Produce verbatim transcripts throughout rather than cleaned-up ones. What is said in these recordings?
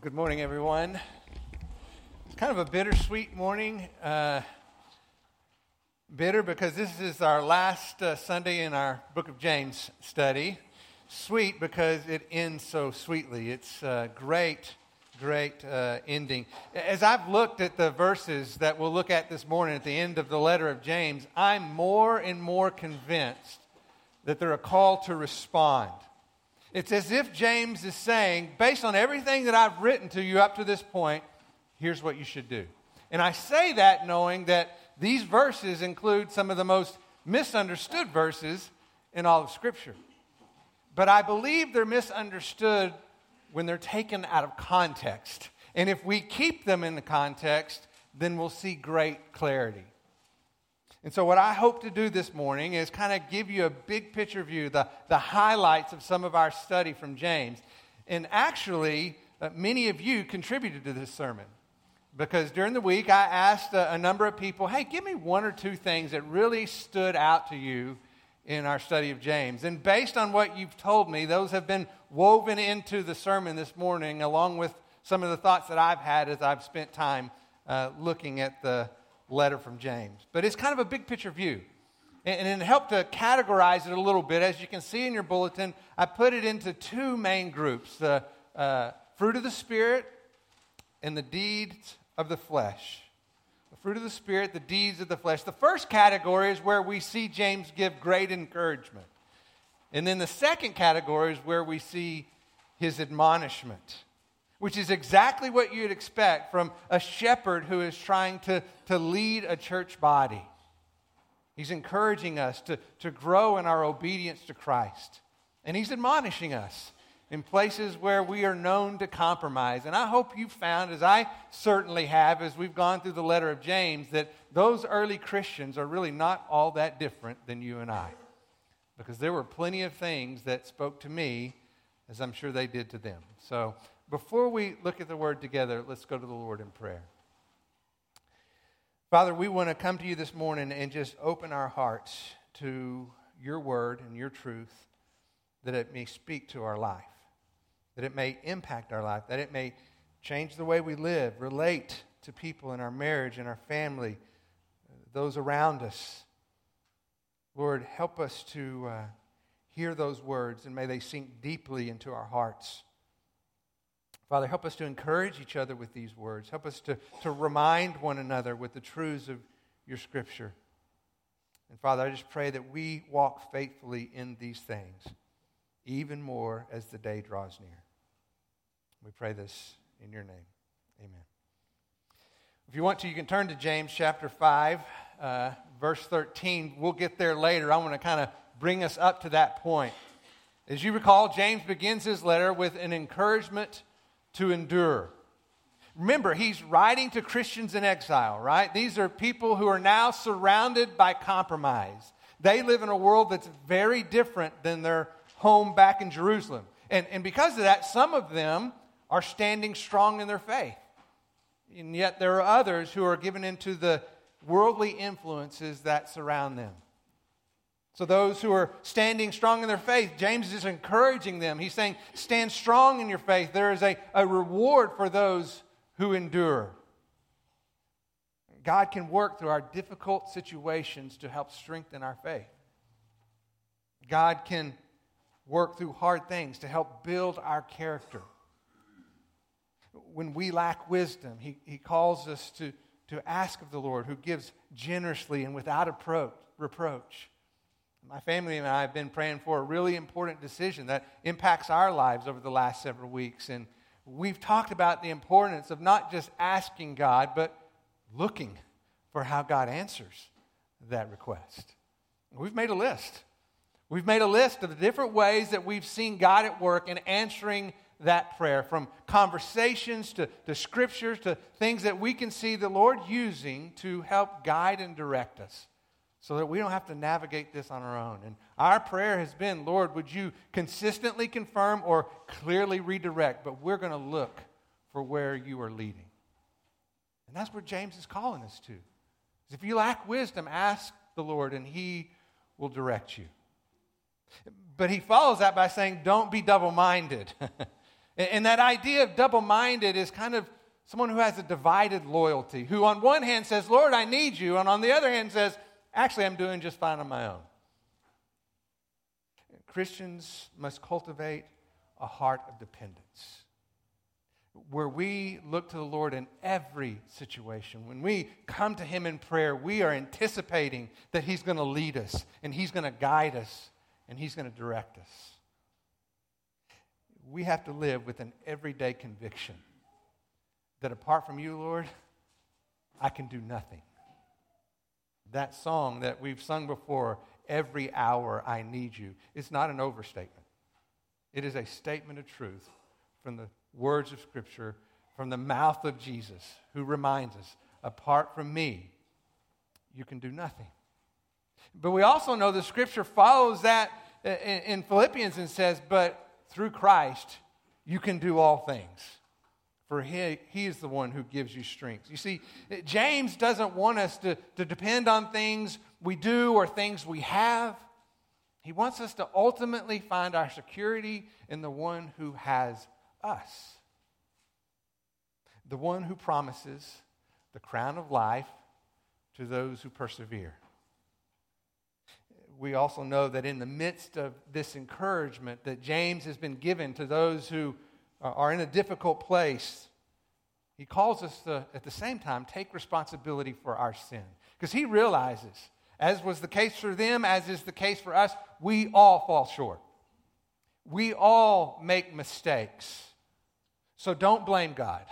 Well, good morning, everyone. It's kind of a bittersweet morning. Uh, bitter because this is our last uh, Sunday in our Book of James study. Sweet because it ends so sweetly. It's a great, great uh, ending. As I've looked at the verses that we'll look at this morning at the end of the letter of James, I'm more and more convinced that they're a call to respond. It's as if James is saying, based on everything that I've written to you up to this point, here's what you should do. And I say that knowing that these verses include some of the most misunderstood verses in all of Scripture. But I believe they're misunderstood when they're taken out of context. And if we keep them in the context, then we'll see great clarity. And so what I hope to do this morning is kind of give you a big picture view, the, the highlights of some of our study from James. And actually, uh, many of you contributed to this sermon. Because during the week, I asked a, a number of people, hey, give me one or two things that really stood out to you in our study of James. And based on what you've told me, those have been woven into the sermon this morning, along with some of the thoughts that I've had as I've spent time uh, looking at the letter from James. But it's kind of a big picture view. And, and it helped to categorize it a little bit. As you can see in your bulletin, I put it into two main groups, the uh, fruit of the Spirit and the deeds of the flesh. The fruit of the Spirit, the deeds of the flesh. The first category is where we see James give great encouragement. And then the second category is where we see his admonishment, which is exactly what you'd expect from a shepherd who is trying to, to lead a church body. He's encouraging us to, to grow in our obedience to Christ. And he's admonishing us in places where we are known to compromise. And I hope you found, as I certainly have, as we've gone through the letter of James, that those early Christians are really not all that different than you and I. Because there were plenty of things that spoke to me, as I'm sure they did to them. So before we look at the Word together, let's go to the Lord in prayer. Father, we want to come to you this morning and just open our hearts to your Word and your truth, that it may speak to our life, that it may impact our life, that it may change the way we live, relate to people in our marriage, in our family, those around us. Lord, help us to uh, hear those words, and may they sink deeply into our hearts. Father, help us to encourage each other with these words. Help us to, to remind one another with the truths of your Scripture. And Father, I just pray that we walk faithfully in these things, even more as the day draws near. We pray this in your name. Amen. If you want to, you can turn to James chapter five, uh, verse thirteen. We'll get there later. I want to kind of bring us up to that point. As you recall, James begins his letter with an encouragement to endure. Remember, he's writing to Christians in exile, right? These are people who are now surrounded by compromise. They live in a world that's very different than their home back in Jerusalem. And, and because of that, some of them are standing strong in their faith. And yet there are others who are given into the worldly influences that surround them. So those who are standing strong in their faith, James is encouraging them. He's saying, stand strong in your faith. There is a, a reward for those who endure. God can work through our difficult situations to help strengthen our faith. God can work through hard things to help build our character. When we lack wisdom, he, he calls us to, to ask of the Lord, who gives generously and without reproach. My family and I have been praying for a really important decision that impacts our lives over the last several weeks. And we've talked about the importance of not just asking God, but looking for how God answers that request. We've made a list. We've made a list of the different ways that we've seen God at work in answering that prayer, from conversations to, to scriptures to things that we can see the Lord using to help guide and direct us, so that we don't have to navigate this on our own. And our prayer has been, Lord, would you consistently confirm or clearly redirect? But we're going to look for where you are leading. And that's where James is calling us to. If you lack wisdom, ask the Lord and he will direct you. But he follows that by saying, don't be double-minded. And, and that idea of double-minded is kind of someone who has a divided loyalty, who on one hand says, Lord, I need you, and on the other hand says, actually, I'm doing just fine on my own. Christians must cultivate a heart of dependence, where we look to the Lord in every situation. When we come to Him in prayer, we are anticipating that He's going to lead us, and He's going to guide us, and He's going to direct us. We have to live with an everyday conviction that apart from you, Lord, I can do nothing. That song that we've sung before, every hour I need you, it's not an overstatement. It is a statement of truth from the words of Scripture, from the mouth of Jesus, who reminds us, apart from me, you can do nothing. But we also know the Scripture follows that in Philippians and says, but through Christ, you can do all things. For he, he is the one who gives you strength. You see, James doesn't want us to, to depend on things we do or things we have. He wants us to ultimately find our security in the one who has us. The one who promises the crown of life to those who persevere. We also know that in the midst of this encouragement that James has been given to those who are in a difficult place, he calls us to, at the same time, take responsibility for our sin. Because he realizes, as was the case for them, as is the case for us, we all fall short. We all make mistakes. So don't blame God.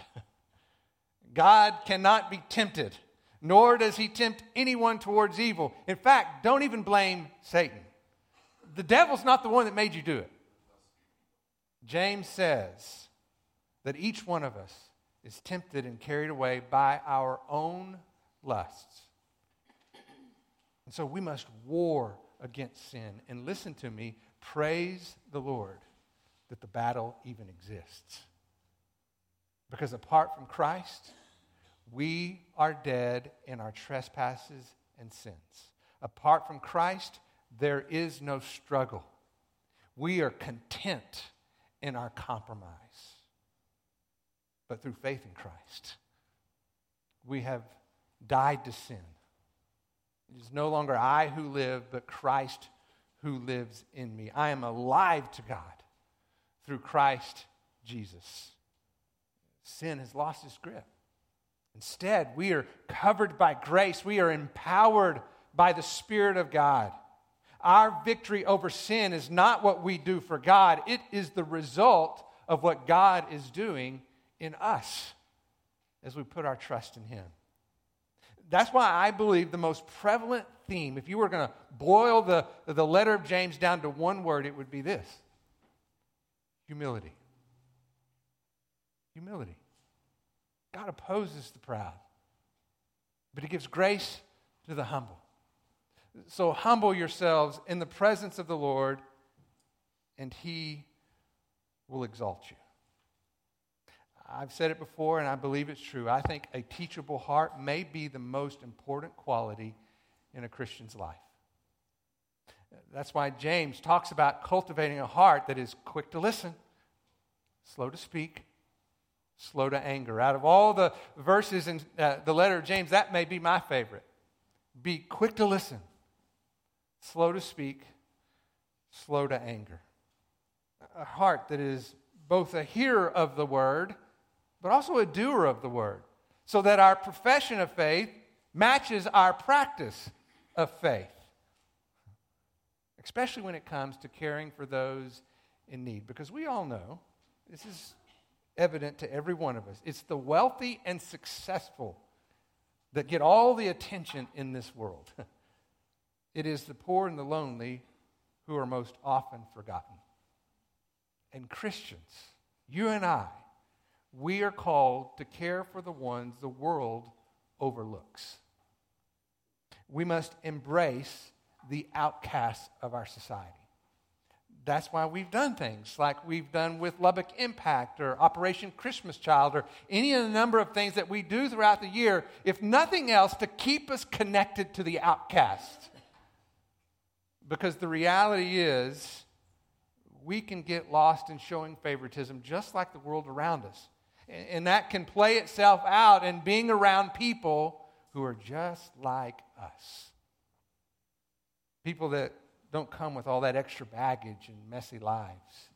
God cannot be tempted, nor does he tempt anyone towards evil. In fact, don't even blame Satan. The devil's not the one that made you do it. James says that each one of us is tempted and carried away by our own lusts. And so we must war against sin. And listen to me, praise the Lord that the battle even exists. Because apart from Christ, we are dead in our trespasses and sins. Apart from Christ, there is no struggle. We are content in our compromise. But through faith in Christ, we have died to sin. It is no longer I who live, but Christ who lives in me. I am alive to God through Christ Jesus. Sin has lost its grip. Instead, we are covered by grace. We are empowered by the Spirit of God. Our victory over sin is not what we do for God. It is the result of what God is doing in us as we put our trust in Him. That's why I believe the most prevalent theme, if you were going to boil the, the letter of James down to one word, it would be this: humility. Humility. God opposes the proud, but He gives grace to the humble. So humble yourselves in the presence of the Lord, and He will exalt you. I've said it before, and I believe it's true. I think a teachable heart may be the most important quality in a Christian's life. That's why James talks about cultivating a heart that is quick to listen, slow to speak, slow to anger. Out of all the verses in uh, the letter of James, that may be my favorite. Be quick to listen, slow to speak, slow to anger. A heart that is both a hearer of the word, but also a doer of the word, so that our profession of faith matches our practice of faith, especially when it comes to caring for those in need. Because we all know, this is evident to every one of us, it's the wealthy and successful that get all the attention in this world. It is the poor and the lonely who are most often forgotten. And Christians, you and I, we are called to care for the ones the world overlooks. We must embrace the outcasts of our society. That's why we've done things like we've done with Lubbock Impact or Operation Christmas Child or any of the number of things that we do throughout the year, if nothing else, to keep us connected to the outcasts. Because the reality is, we can get lost in showing favoritism just like the world around us. And that can play itself out in being around people who are just like us. People that don't come with all that extra baggage and messy lives.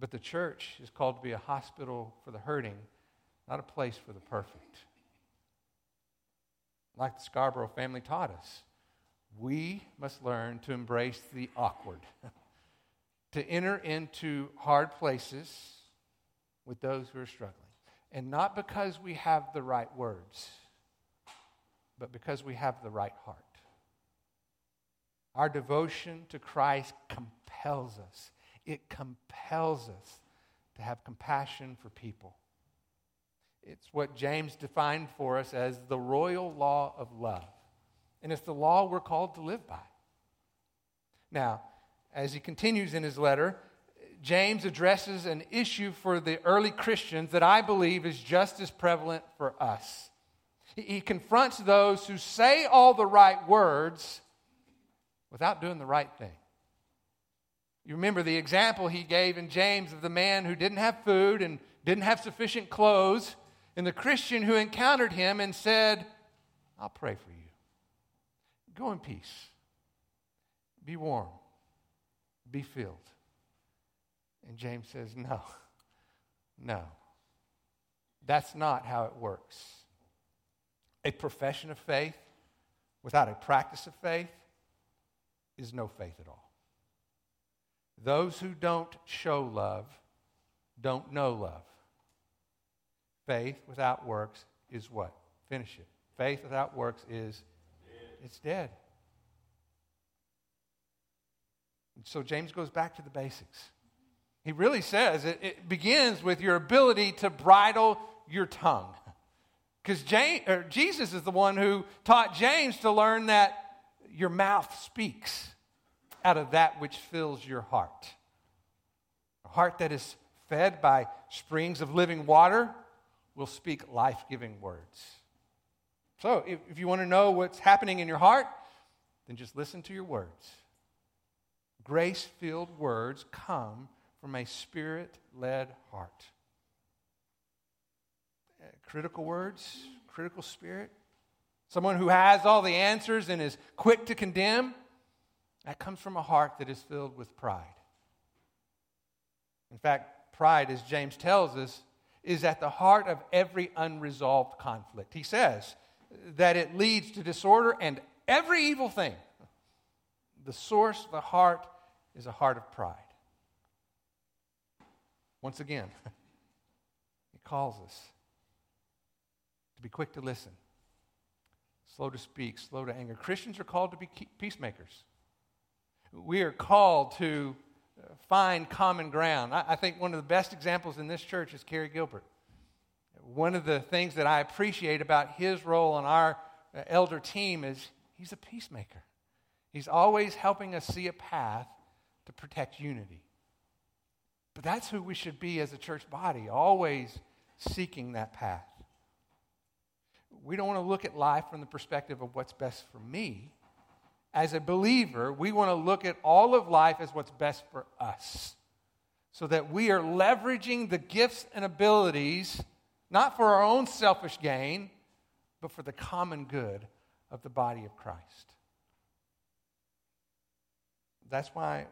But the church is called to be a hospital for the hurting, not a place for the perfect. Like the Scarborough family taught us, we must learn to embrace the awkward, to enter into hard places with those who are struggling. And not because we have the right words, but because we have the right heart. Our devotion to Christ compels us. It compels us to have compassion for people. It's what James defined for us as the royal law of love. And it's the law we're called to live by. Now, as he continues in his letter, James addresses an issue for the early Christians that I believe is just as prevalent for us. He confronts those who say all the right words without doing the right thing. You remember the example he gave in James of the man who didn't have food and didn't have sufficient clothes, and the Christian who encountered him and said, "I'll pray for you. Go in peace. Be warm. Be filled." And James says, no, no. That's not how it works. A profession of faith without a practice of faith is no faith at all. Those who don't show love don't know love. Faith without works is what? Finish it. Faith without works is dead. It's dead. And so James goes back to the basics. He really says it, it begins with your ability to bridle your tongue. Because Jesus is the one who taught James to learn that your mouth speaks out of that which fills your heart. A heart that is fed by springs of living water will speak life-giving words. So if, if you want to know what's happening in your heart, then just listen to your words. Grace-filled words come from a spirit-led heart. Critical words, critical spirit. Someone who has all the answers and is quick to condemn. That comes from a heart that is filled with pride. In fact, pride, as James tells us, is at the heart of every unresolved conflict. He says that it leads to disorder and every evil thing. The source of the heart is a heart of pride. Once again, he calls us to be quick to listen, slow to speak, slow to anger. Christians are called to be peacemakers. We are called to find common ground. I think one of the best examples in this church is Cary Gilbert. One of the things that I appreciate about his role on our elder team is he's a peacemaker. He's always helping us see a path to protect unity. But that's who we should be as a church body, always seeking that path. We don't want to look at life from the perspective of what's best for me. As a believer, we want to look at all of life as what's best for us, so that we are leveraging the gifts and abilities, not for our own selfish gain, but for the common good of the body of Christ. That's why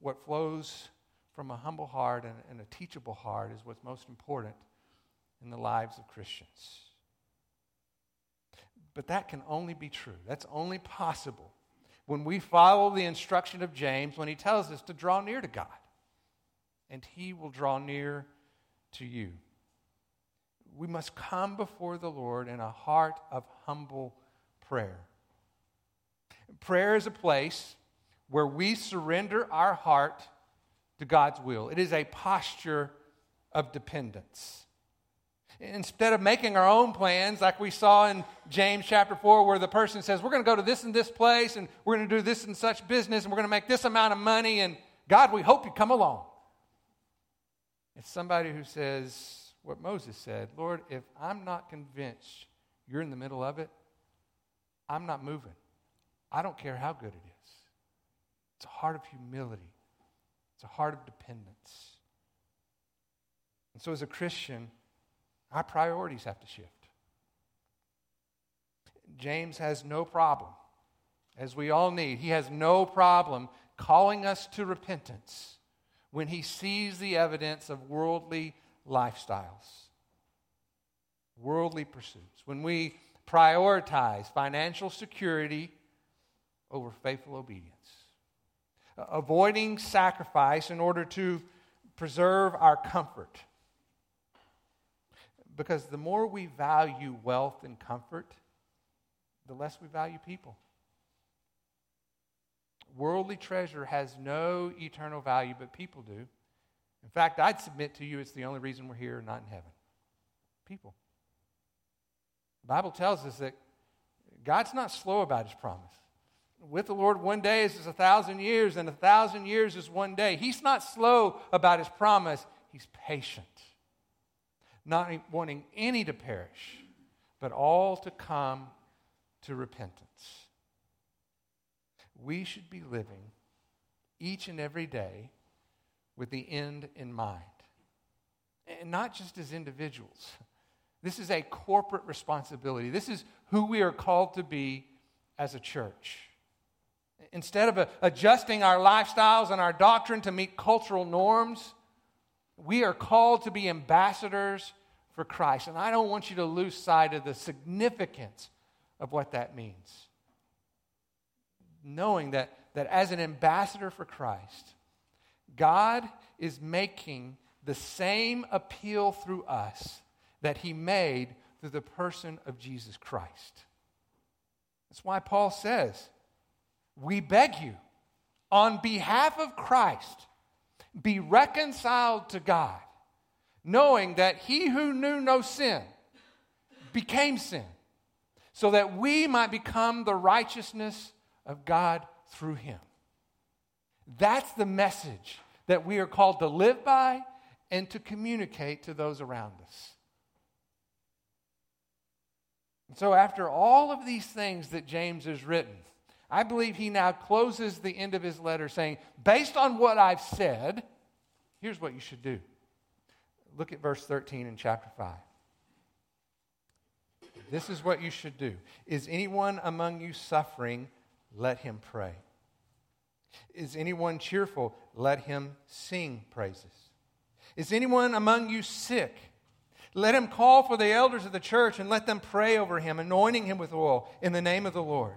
what flows from a humble heart and, and a teachable heart is what's most important in the lives of Christians. But that can only be true. That's only possible when we follow the instruction of James when he tells us to draw near to God, and he will draw near to you. We must come before the Lord in a heart of humble prayer. Prayer is a place where we surrender our heart to God's will. It is a posture of dependence. Instead of making our own plans, like we saw in James chapter four, where the person says, we're going to go to this and this place, and we're going to do this and such business, and we're going to make this amount of money, and God, we hope you come along. It's somebody who says what Moses said, Lord, if I'm not convinced you're in the middle of it, I'm not moving. I don't care how good it is. It's a heart of humility It's a heart of dependence. And so as a Christian, our priorities have to shift. James has no problem, as we all need, he has no problem calling us to repentance when he sees the evidence of worldly lifestyles, worldly pursuits. When we prioritize financial security over faithful obedience, avoiding sacrifice in order to preserve our comfort. Because the more we value wealth and comfort, the less we value people. Worldly treasure has no eternal value, but people do. In fact, I'd submit to you it's the only reason we're here, not in heaven. People. The Bible tells us that God's not slow about his promise. With the Lord, one day is a thousand years, and a thousand years is one day. He's not slow about his promise. He's patient, not wanting any to perish, but all to come to repentance. We should be living each and every day with the end in mind, and not just as individuals. This is a corporate responsibility. This is who we are called to be as a church. Instead of adjusting our lifestyles and our doctrine to meet cultural norms, we are called to be ambassadors for Christ. And I don't want you to lose sight of the significance of what that means. Knowing that, that as an ambassador for Christ, God is making the same appeal through us that he made through the person of Jesus Christ. That's why Paul says, we beg you, on behalf of Christ, be reconciled to God, knowing that he who knew no sin became sin, so that we might become the righteousness of God through him. That's the message that we are called to live by and to communicate to those around us. And so after all of these things that James has written, I believe he now closes the end of his letter saying, based on what I've said, here's what you should do. Look at verse thirteen in chapter five. This is what you should do. Is anyone among you suffering? Let him pray. Is anyone cheerful? Let him sing praises. Is anyone among you sick? Let him call for the elders of the church and let them pray over him, anointing him with oil in the name of the Lord.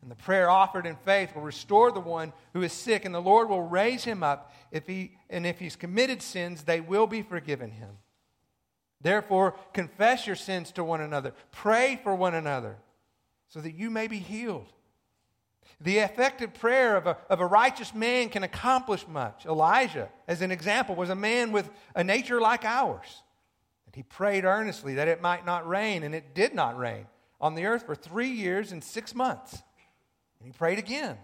And the prayer offered in faith will restore the one who is sick, and the Lord will raise him up. If he and if he's committed sins, they will be forgiven him. Therefore, confess your sins to one another. Pray for one another so that you may be healed. The effective prayer of a, of a righteous man can accomplish much. Elijah, as an example, was a man with a nature like ours. And he prayed earnestly that it might not rain, and it did not rain on the earth for three years and six months. And he prayed again,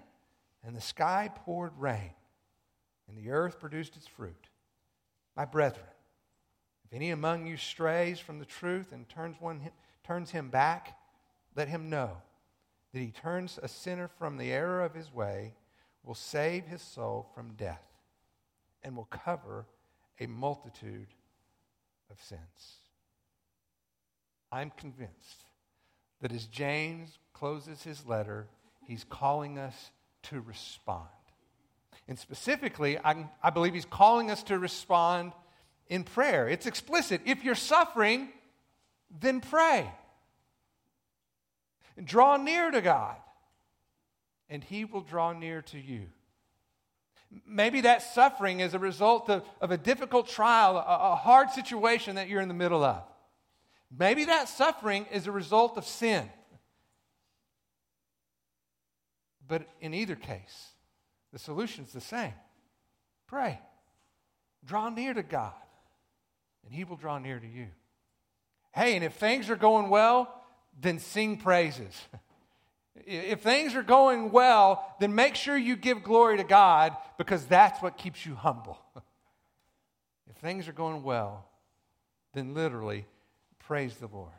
and the sky poured rain, and the earth produced its fruit. My brethren, if any among you strays from the truth and turns one turns him back, let him know that he turns a sinner from the error of his way, will save his soul from death, and will cover a multitude of sins. I'm convinced that as James closes his letter, he's calling us to respond. And specifically, I, I believe he's calling us to respond in prayer. It's explicit. If you're suffering, then pray. And draw near to God, and he will draw near to you. Maybe that suffering is a result of, of a difficult trial, a, a hard situation that you're in the middle of. Maybe that suffering is a result of sin. But in either case, the solution's the same. Pray. Draw near to God, and he will draw near to you. Hey, and if things are going well, then sing praises. If things are going well, then make sure you give glory to God, because that's what keeps you humble. If things are going well, then literally praise the Lord.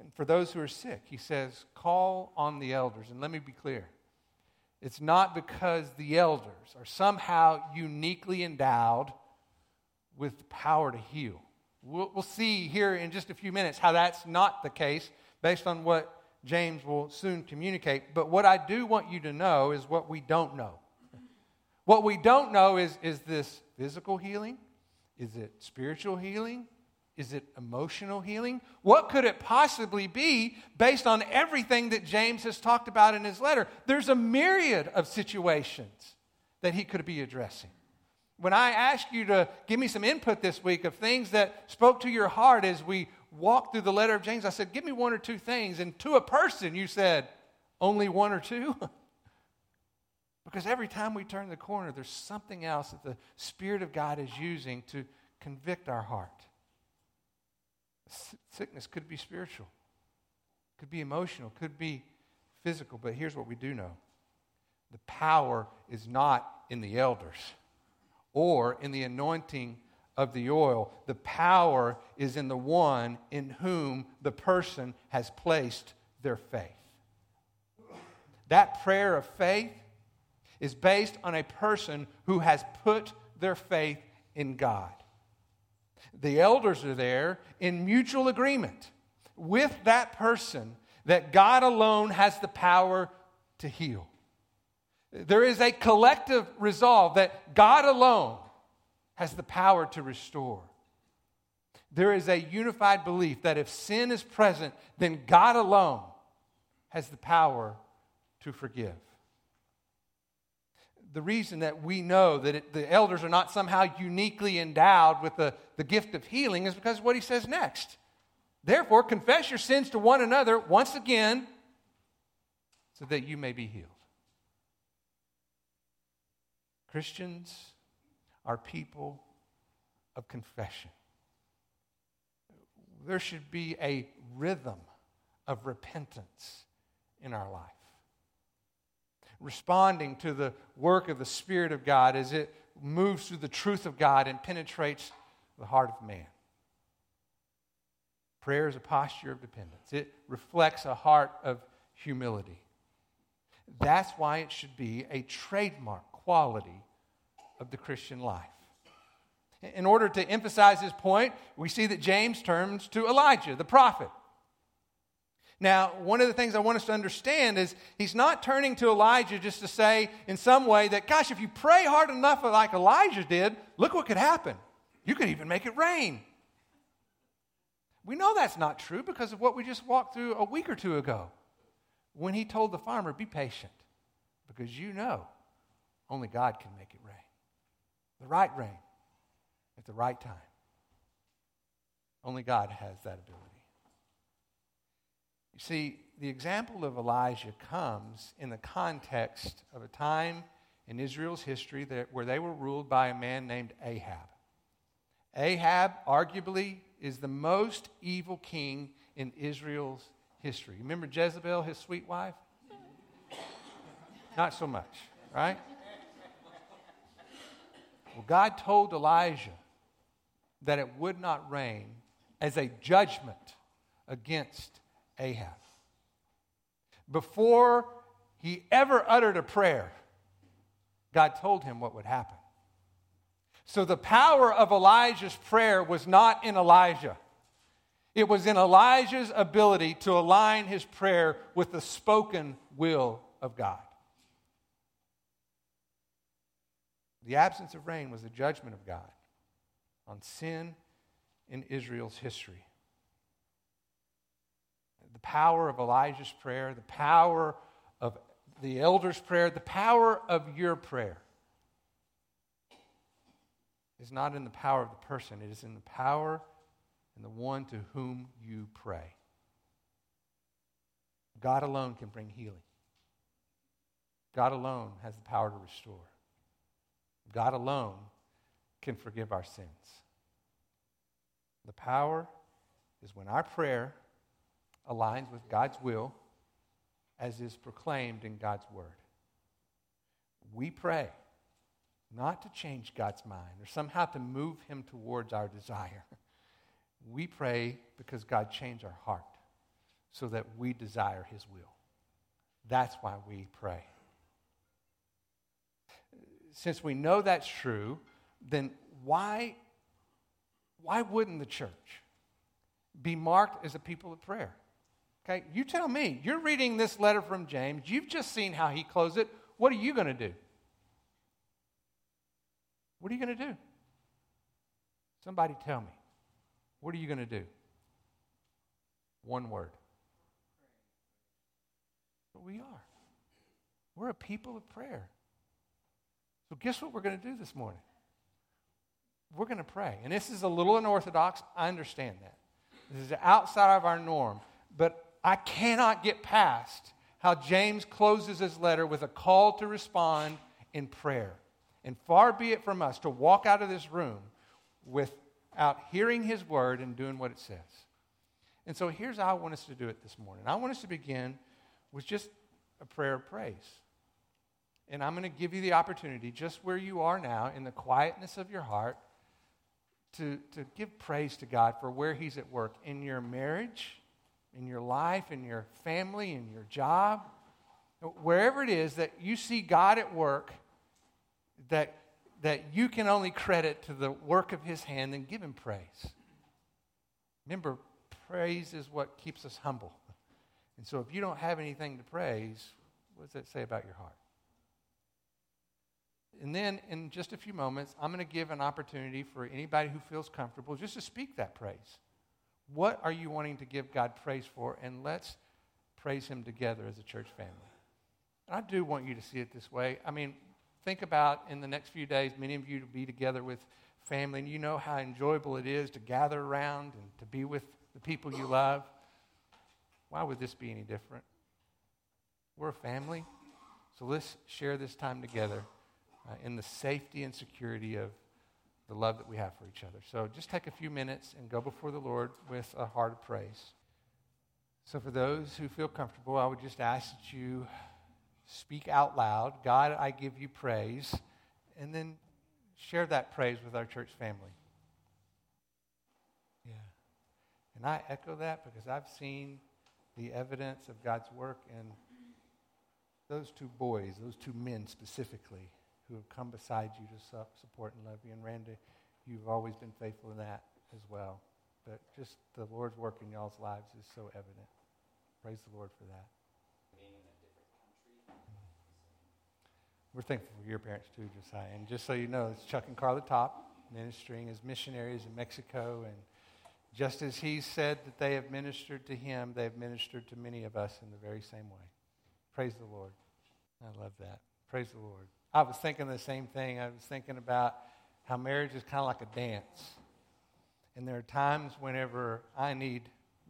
And for those who are sick, he says, call on the elders. And let me be clear. It's not because the elders are somehow uniquely endowed with power to heal. We'll, we'll see here in just a few minutes how that's not the case based on what James will soon communicate. But what I do want you to know is what we don't know. What we don't know is, is this physical healing? Is it spiritual healing? Is it emotional healing? What could it possibly be based on everything that James has talked about in his letter? There's a myriad of situations that he could be addressing. When I asked you to give me some input this week of things that spoke to your heart as we walked through the letter of James, I said, give me one or two things. And to a person, you said, only one or two? Because every time we turn the corner, there's something else that the Spirit of God is using to convict our heart. Sickness could be spiritual, could be emotional, could be physical, but here's what we do know. The power is not in the elders or in the anointing of the oil. The power is in the one in whom the person has placed their faith. That prayer of faith is based on a person who has put their faith in God. The elders are there in mutual agreement with that person that God alone has the power to heal. There is a collective resolve that God alone has the power to restore. There is a unified belief that if sin is present, then God alone has the power to forgive. The reason that we know that it, the elders are not somehow uniquely endowed with the, the gift of healing is because of what he says next. Therefore, confess your sins to one another once again so that you may be healed. Christians are people of confession. There should be a rhythm of repentance in our life. Responding to the work of the Spirit of God as it moves through the truth of God and penetrates the heart of man. Prayer is a posture of dependence. It reflects a heart of humility. That's why it should be a trademark quality of the Christian life. In order to emphasize his point, we see that James turns to Elijah, the prophet. Now, one of the things I want us to understand is he's not turning to Elijah just to say in some way that, gosh, if you pray hard enough like Elijah did, look what could happen. You could even make it rain. We know that's not true because of what we just walked through a week or two ago when he told the farmer, be patient because you know only God can make it rain. The right rain at the right time. Only God has that ability. You see, the example of Elijah comes in the context of a time in Israel's history that, where they were ruled by a man named Ahab. Ahab, arguably, is the most evil king in Israel's history. Remember Jezebel, his sweet wife? Not so much, right? Well, God told Elijah that it would not rain as a judgment against Ahab. Before he ever uttered a prayer, God told him what would happen. So the power of Elijah's prayer was not in Elijah. It was in Elijah's ability to align his prayer with the spoken will of God. The absence of rain was the judgment of God on sin in Israel's history. The power of Elijah's prayer, the power of the elder's prayer, the power of your prayer is not in the power of the person. It is in the power and the one to whom you pray. God alone can bring healing. God alone has the power to restore. God alone can forgive our sins. The power is when our prayer aligns with God's will as is proclaimed in God's word. We pray not to change God's mind or somehow to move him towards our desire. We pray because God changed our heart so that we desire his will. That's why we pray. since we know that's true, then why, why wouldn't the church be marked as a people of prayer? Okay, you tell me. You're reading this letter from James. You've just seen how he closed it. What are you going to do? What are you going to do? Somebody tell me. What are you going to do? One word. But we are. We're a people of prayer. So guess what we're going to do this morning? We're going to pray. And this is a little unorthodox. I understand that. This is outside of our norm. But I cannot get past how James closes his letter with a call to respond in prayer. And far be it from us to walk out of this room without hearing his word and doing what it says. And so here's how I want us to do it this morning. I want us to begin with just a prayer of praise. And I'm going to give you the opportunity, just where you are now, in the quietness of your heart, to, to give praise to God for where he's at work in your marriage, in your life, in your family, in your job, wherever it is that you see God at work, that, that you can only credit to the work of his hand, and give him praise. Remember, praise is what keeps us humble. And so if you don't have anything to praise, what does that say about your heart? And then in just a few moments, I'm going to give an opportunity for anybody who feels comfortable just to speak that praise. What are you wanting to give God praise for? And let's praise him together as a church family. And I do want you to see it this way. I mean, think about in the next few days, many of you to be together with family, and you know how enjoyable it is to gather around and to be with the people you love. Why would this be any different? We're a family, so let's share this time together uh, in the safety and security of the love that we have for each other. So just take a few minutes and go before the Lord with a heart of praise. So for those who feel comfortable, I would just ask that you speak out loud, God, I give you praise, and then share that praise with our church family. Yeah. And I echo that because I've seen the evidence of God's work in those two boys, those two men specifically, who have come beside you to support and love you. And Randy, you've always been faithful in that as well. But just the Lord's work in y'all's lives is so evident. Praise the Lord for that. Being in a different country. We're thankful for your parents too, Josiah. And just so you know, it's Chuck and Carla Topp ministering as missionaries in Mexico. And just as he said that they have ministered to him, they have ministered to many of us in the very same way. Praise the Lord. I love that. Praise the Lord. I was thinking the same thing. I was thinking about how marriage is kind of like a dance. And there are times whenever I need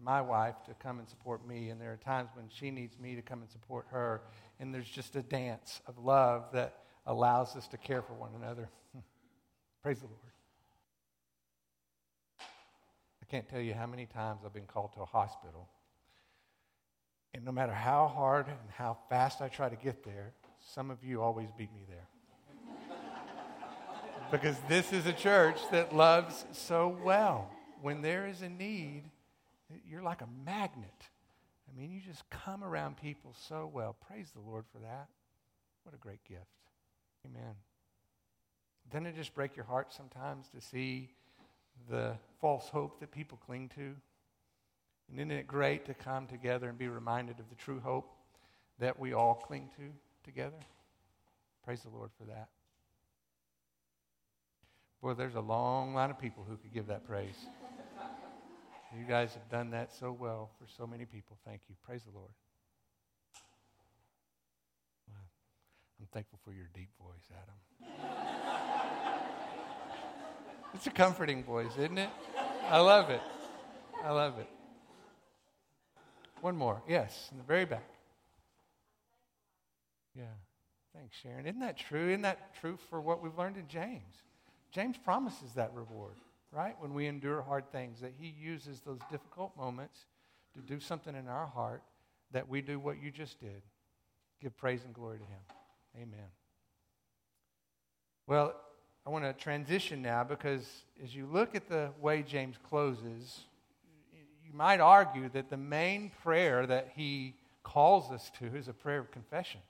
my wife to come and support me, and there are times when she needs me to come and support her. And there's just a dance of love that allows us to care for one another. Praise the Lord. I can't tell you how many times I've been called to a hospital. And no matter how hard and how fast I try to get there, some of you always beat me there. Because this is a church that loves so well. When there is a need, you're like a magnet. I mean, you just come around people so well. Praise the Lord for that. What a great gift. Amen. Doesn't it just break your heart sometimes to see the false hope that people cling to? And isn't it great to come together and be reminded of the true hope that we all cling to? Together. Praise the Lord for that. Boy, there's a long line of people who could give that praise. You guys have done that so well for so many people. Thank you. Praise the Lord. Wow. I'm thankful for your deep voice, Adam. It's a comforting voice, isn't it? I love it. I love it. One more. Yes, in the very back. Yeah. Thanks, Sharon. Isn't that true? Isn't that true for what we've learned in James? James promises that reward, right? When we endure hard things, that he uses those difficult moments to do something in our heart, that we do what you just did. Give praise and glory to him. Amen. Well, I want to transition now because as you look at the way James closes, you might argue that the main prayer that he calls us to is a prayer of confession.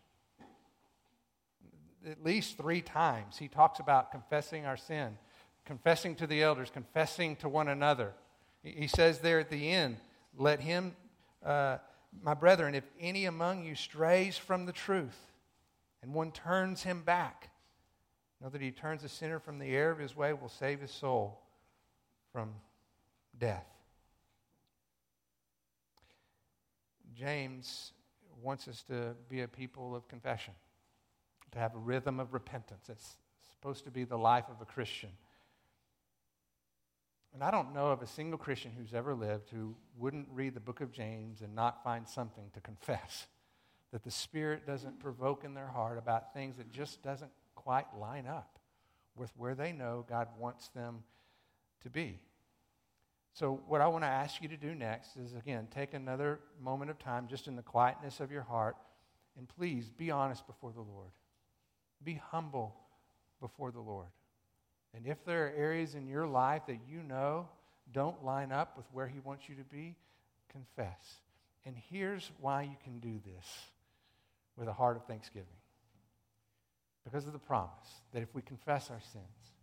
at least three times he talks about confessing our sin, confessing to the elders, confessing to one another. He says there at the end, let him, uh, my brethren, if any among you strays from the truth and one turns him back, know that he turns a sinner from the error of his way, will save his soul from death. James wants us to be a people of confession, to have a rhythm of repentance. It's supposed to be the life of a Christian. And I don't know of a single Christian who's ever lived who wouldn't read the book of James and not find something to confess, that the Spirit doesn't provoke in their heart about things that just doesn't quite line up with where they know God wants them to be. So what I want to ask you to do next is, again, take another moment of time just in the quietness of your heart, and please be honest before the Lord. Be humble before the Lord. And if there are areas in your life that you know don't line up with where He wants you to be, confess. And here's why you can do this with a heart of thanksgiving. Because of the promise that if we confess our sins,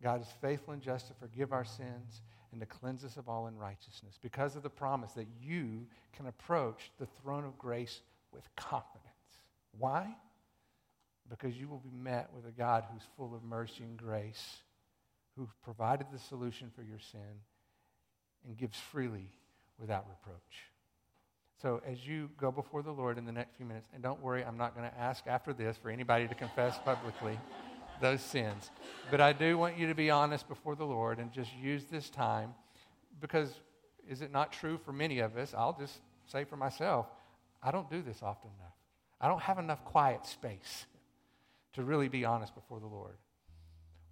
God is faithful and just to forgive our sins and to cleanse us of all unrighteousness. Because of the promise that you can approach the throne of grace with confidence. Why? Because you will be met with a God who's full of mercy and grace, who provided the solution for your sin and gives freely without reproach. So as you go before the Lord in the next few minutes, and don't worry, I'm not going to ask after this for anybody to confess publicly those sins. But I do want you to be honest before the Lord and just use this time, because is it not true for many of us? I'll just say for myself, I don't do this often enough. I don't have enough quiet space to really be honest before the Lord.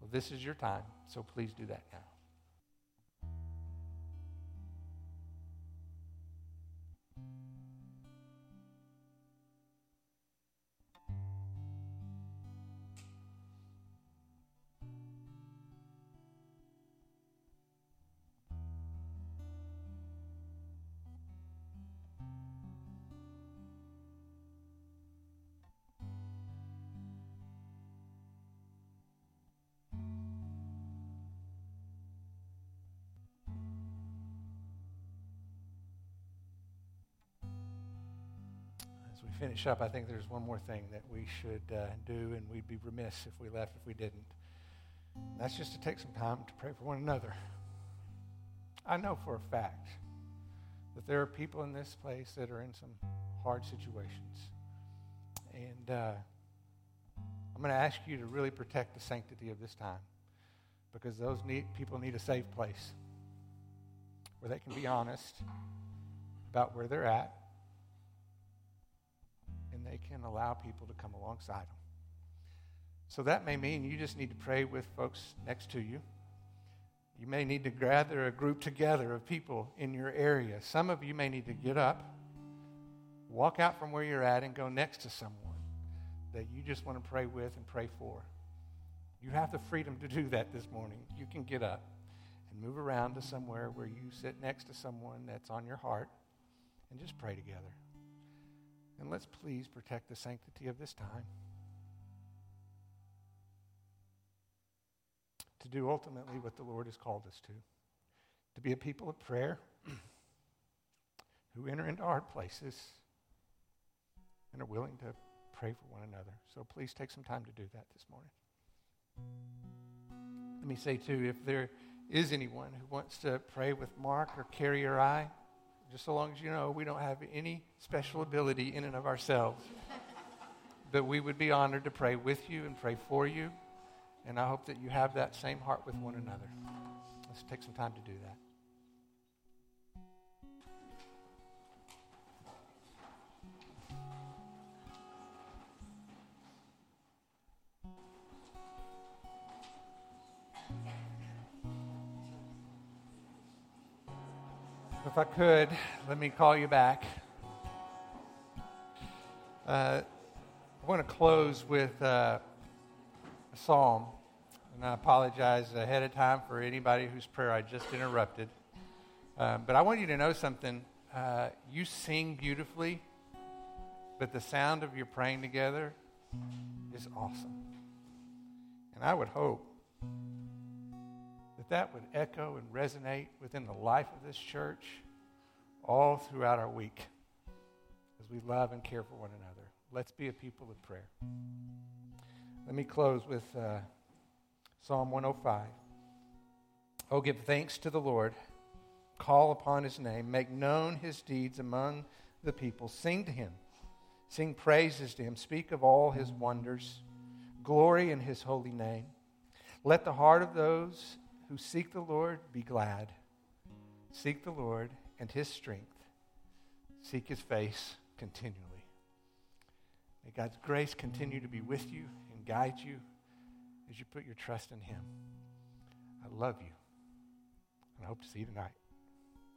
Well, this is your time, so please do that now. Finish up, I think there's one more thing that we should uh, do, and we'd be remiss if we left if we didn't. And that's just to take some time to pray for one another. I know for a fact that there are people in this place that are in some hard situations. And uh, I'm going to ask you to really protect the sanctity of this time, because those need, people need a safe place where they can be honest about where they're at, and they can allow people to come alongside them. So that may mean you just need to pray with folks next to you. You may need to gather a group together of people in your area. Some of you may need to get up, walk out from where you're at, and go next to someone that you just want to pray with and pray for. You have the freedom to do that this morning. You can get up and move around to somewhere where you sit next to someone that's on your heart and just pray together. And let's please protect the sanctity of this time to do ultimately what the Lord has called us to, to be a people of prayer who enter into hard places and are willing to pray for one another. So please take some time to do that this morning. Let me say, too, if there is anyone who wants to pray with Mark or Carrie or I, just so long as you know, we don't have any special ability in and of ourselves. But we would be honored to pray with you and pray for you. And I hope that you have that same heart with one another. Let's take some time to do that. If I could, let me call you back. Uh, I want to close with uh, a psalm, and I apologize ahead of time for anybody whose prayer I just interrupted. Uh, but I want you to know something. Uh, you sing beautifully, but the sound of your praying together is awesome. And I would hope that that would echo and resonate within the life of this church all throughout our week as we love and care for one another. Let's be a people of prayer. Let me close with uh, Psalm one oh five. Oh, give thanks to the Lord. Call upon his name. Make known his deeds among the people. Sing to him. Sing praises to him. Speak of all his wonders. Glory in his holy name. Let the heart of those who seek the Lord be glad. Seek the Lord and his strength. Seek his face continually. May God's grace continue to be with you and guide you as you put your trust in him. I love you. And I hope to see you tonight.